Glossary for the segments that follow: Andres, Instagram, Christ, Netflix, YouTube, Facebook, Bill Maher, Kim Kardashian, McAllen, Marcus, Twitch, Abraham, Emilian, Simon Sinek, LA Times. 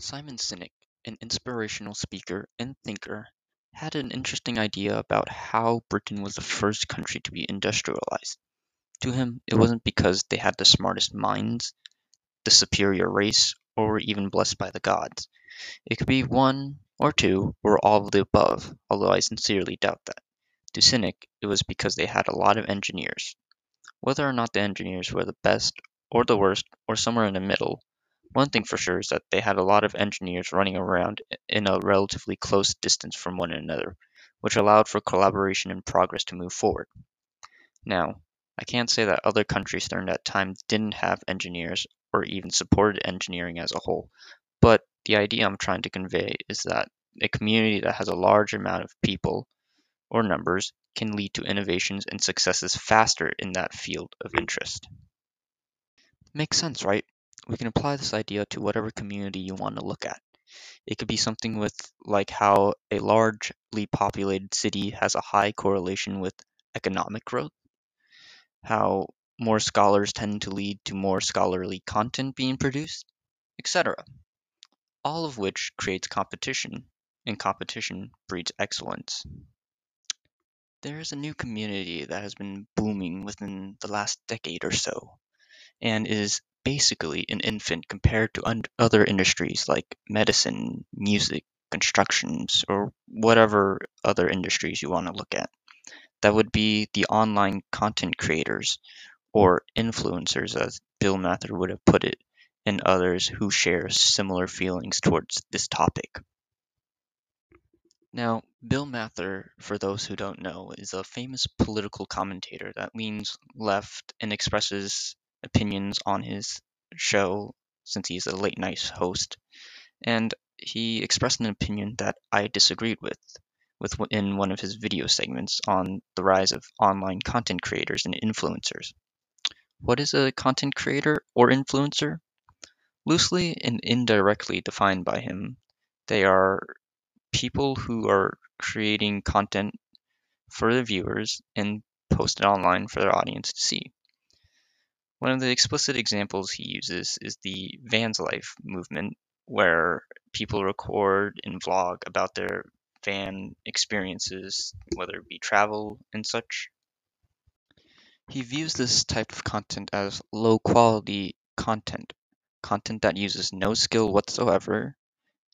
Simon Sinek, an inspirational speaker and thinker, had an interesting idea about how Britain was the first country to be industrialized. To him, it wasn't because they had the smartest minds, the superior race, or were even blessed by the gods. It could be one or two or all of the above, although I sincerely doubt that. To Sinek, it was because they had a lot of engineers. Whether or not the engineers were the best or the worst or somewhere in the middle, one thing for sure is that they had a lot of engineers running around in a relatively close distance from one another, which allowed for collaboration and progress to move forward. Now, I can't say that other countries during that time didn't have engineers or even supported engineering as a whole, but the idea I'm trying to convey is that a community that has a large amount of people or numbers can lead to innovations and successes faster in that field of interest. Makes sense, right? We can apply this idea to whatever community you want to look at. It could be something like how a largely populated city has a high correlation with economic growth, how more scholars tend to lead to more scholarly content being produced, etc. All of which creates competition, and competition breeds excellence. There is a new community that has been booming within the last decade or so, and is basically an infant compared to other industries like medicine, music, constructions, or whatever other industries you want to look at. That would be the online content creators or influencers, as Bill Maher would have put it, and others who share similar feelings towards this topic. Now, Bill Maher, for those who don't know, is a famous political commentator that leans left and expresses opinions on his show, since he's a late night host, and he expressed an opinion that I disagreed with in one of his video segments on the rise of online content creators and influencers. What is a content creator or influencer? Loosely and indirectly defined by him, they are people who are creating content for their viewers and post it online for their audience to see. One of the explicit examples he uses is the van's life movement, where people record and vlog about their van experiences, whether it be travel and such. He views this type of content as low-quality content that uses no skill whatsoever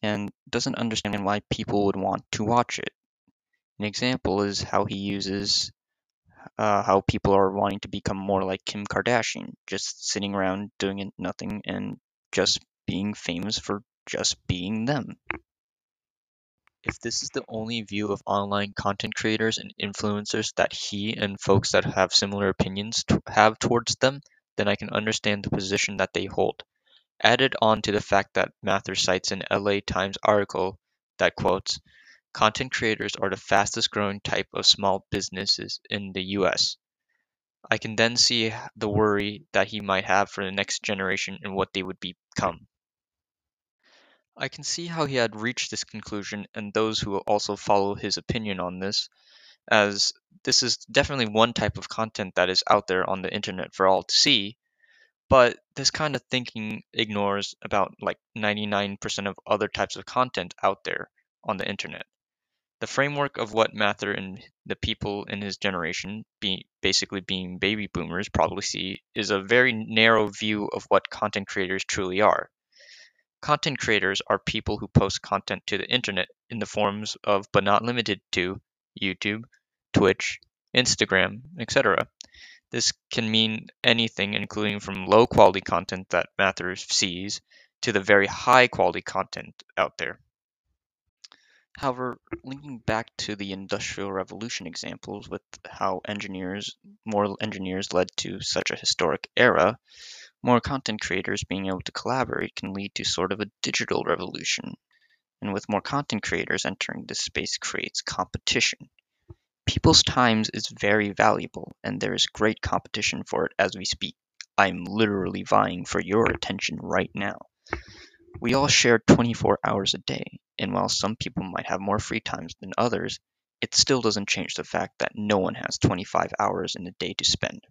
and doesn't understand why people would want to watch it. An example is how he uses how people are wanting to become more like Kim Kardashian, just sitting around doing nothing and just being famous for just being them. If this is the only view of online content creators and influencers that he and folks that have similar opinions have towards them, then I can understand the position that they hold. Added on to the fact that Mather cites an LA Times article that quotes, "Content creators are the fastest growing type of small businesses in the US." I can then see the worry that he might have for the next generation and what they would become. I can see how he had reached this conclusion and those who also follow his opinion on this, as this is definitely one type of content that is out there on the internet for all to see, but this kind of thinking ignores about like 99% of other types of content out there on the internet. The framework of what Mather and the people in his generation, basically being baby boomers, probably see is a very narrow view of what content creators truly are. Content creators are people who post content to the internet in the forms of, but not limited to, YouTube, Twitch, Instagram, etc. This can mean anything, including from low-quality content that Mather sees to the very high-quality content out there. However, linking back to the Industrial Revolution examples with how more engineers led to such a historic era, more content creators being able to collaborate can lead to sort of a digital revolution. And with more content creators entering this space creates competition. People's time is very valuable, and there is great competition for it as we speak. I'm literally vying for your attention right now. We all share 24 hours a day. And while some people might have more free times than others, it still doesn't change the fact that no one has 25 hours in a day to spend.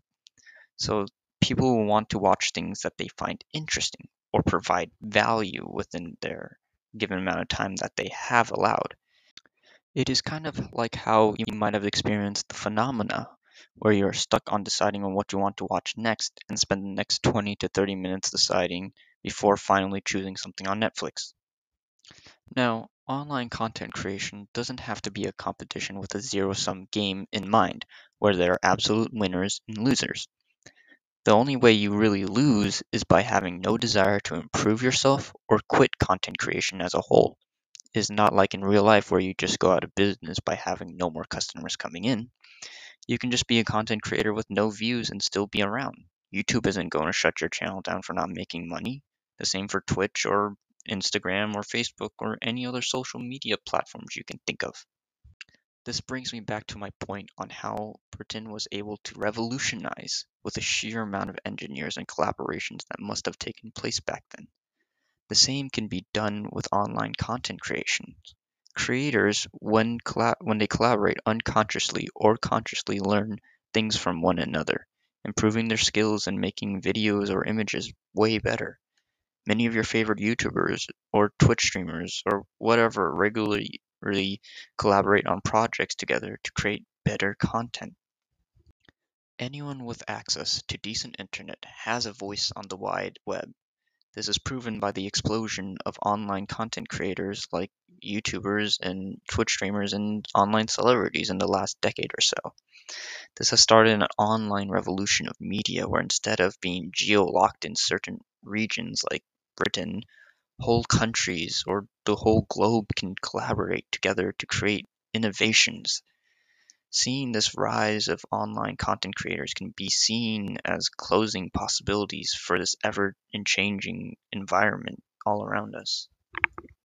So people will want to watch things that they find interesting, or provide value within their given amount of time that they have allowed. It is kind of like how you might have experienced the phenomena where you're stuck on deciding on what you want to watch next and spend the next 20 to 30 minutes deciding before finally choosing something on Netflix. Now, online content creation doesn't have to be a competition with a zero-sum game in mind, where there are absolute winners and losers. The only way you really lose is by having no desire to improve yourself or quit content creation as a whole. It's not like in real life where you just go out of business by having no more customers coming in. You can just be a content creator with no views and still be around. YouTube isn't going to shut your channel down for not making money. The same for Twitch or Instagram or Facebook or any other social media platforms you can think of. This brings me back to my point on how Burton was able to revolutionize with the sheer amount of engineers and collaborations that must have taken place back then. The same can be done with online content creation. Creators, when they collaborate unconsciously or consciously, learn things from one another, improving their skills and making videos or images way better. Many of your favorite YouTubers or Twitch streamers or whatever regularly collaborate on projects together to create better content. Anyone with access to decent internet has a voice on the wide web. This is proven by the explosion of online content creators like YouTubers and Twitch streamers and online celebrities in the last decade or so. This has started an online revolution of media where instead of being geo-locked in certain regions like Britain, whole countries or the whole globe can collaborate together to create innovations. Seeing this rise of online content creators can be seen as closing possibilities for this ever-changing environment all around us.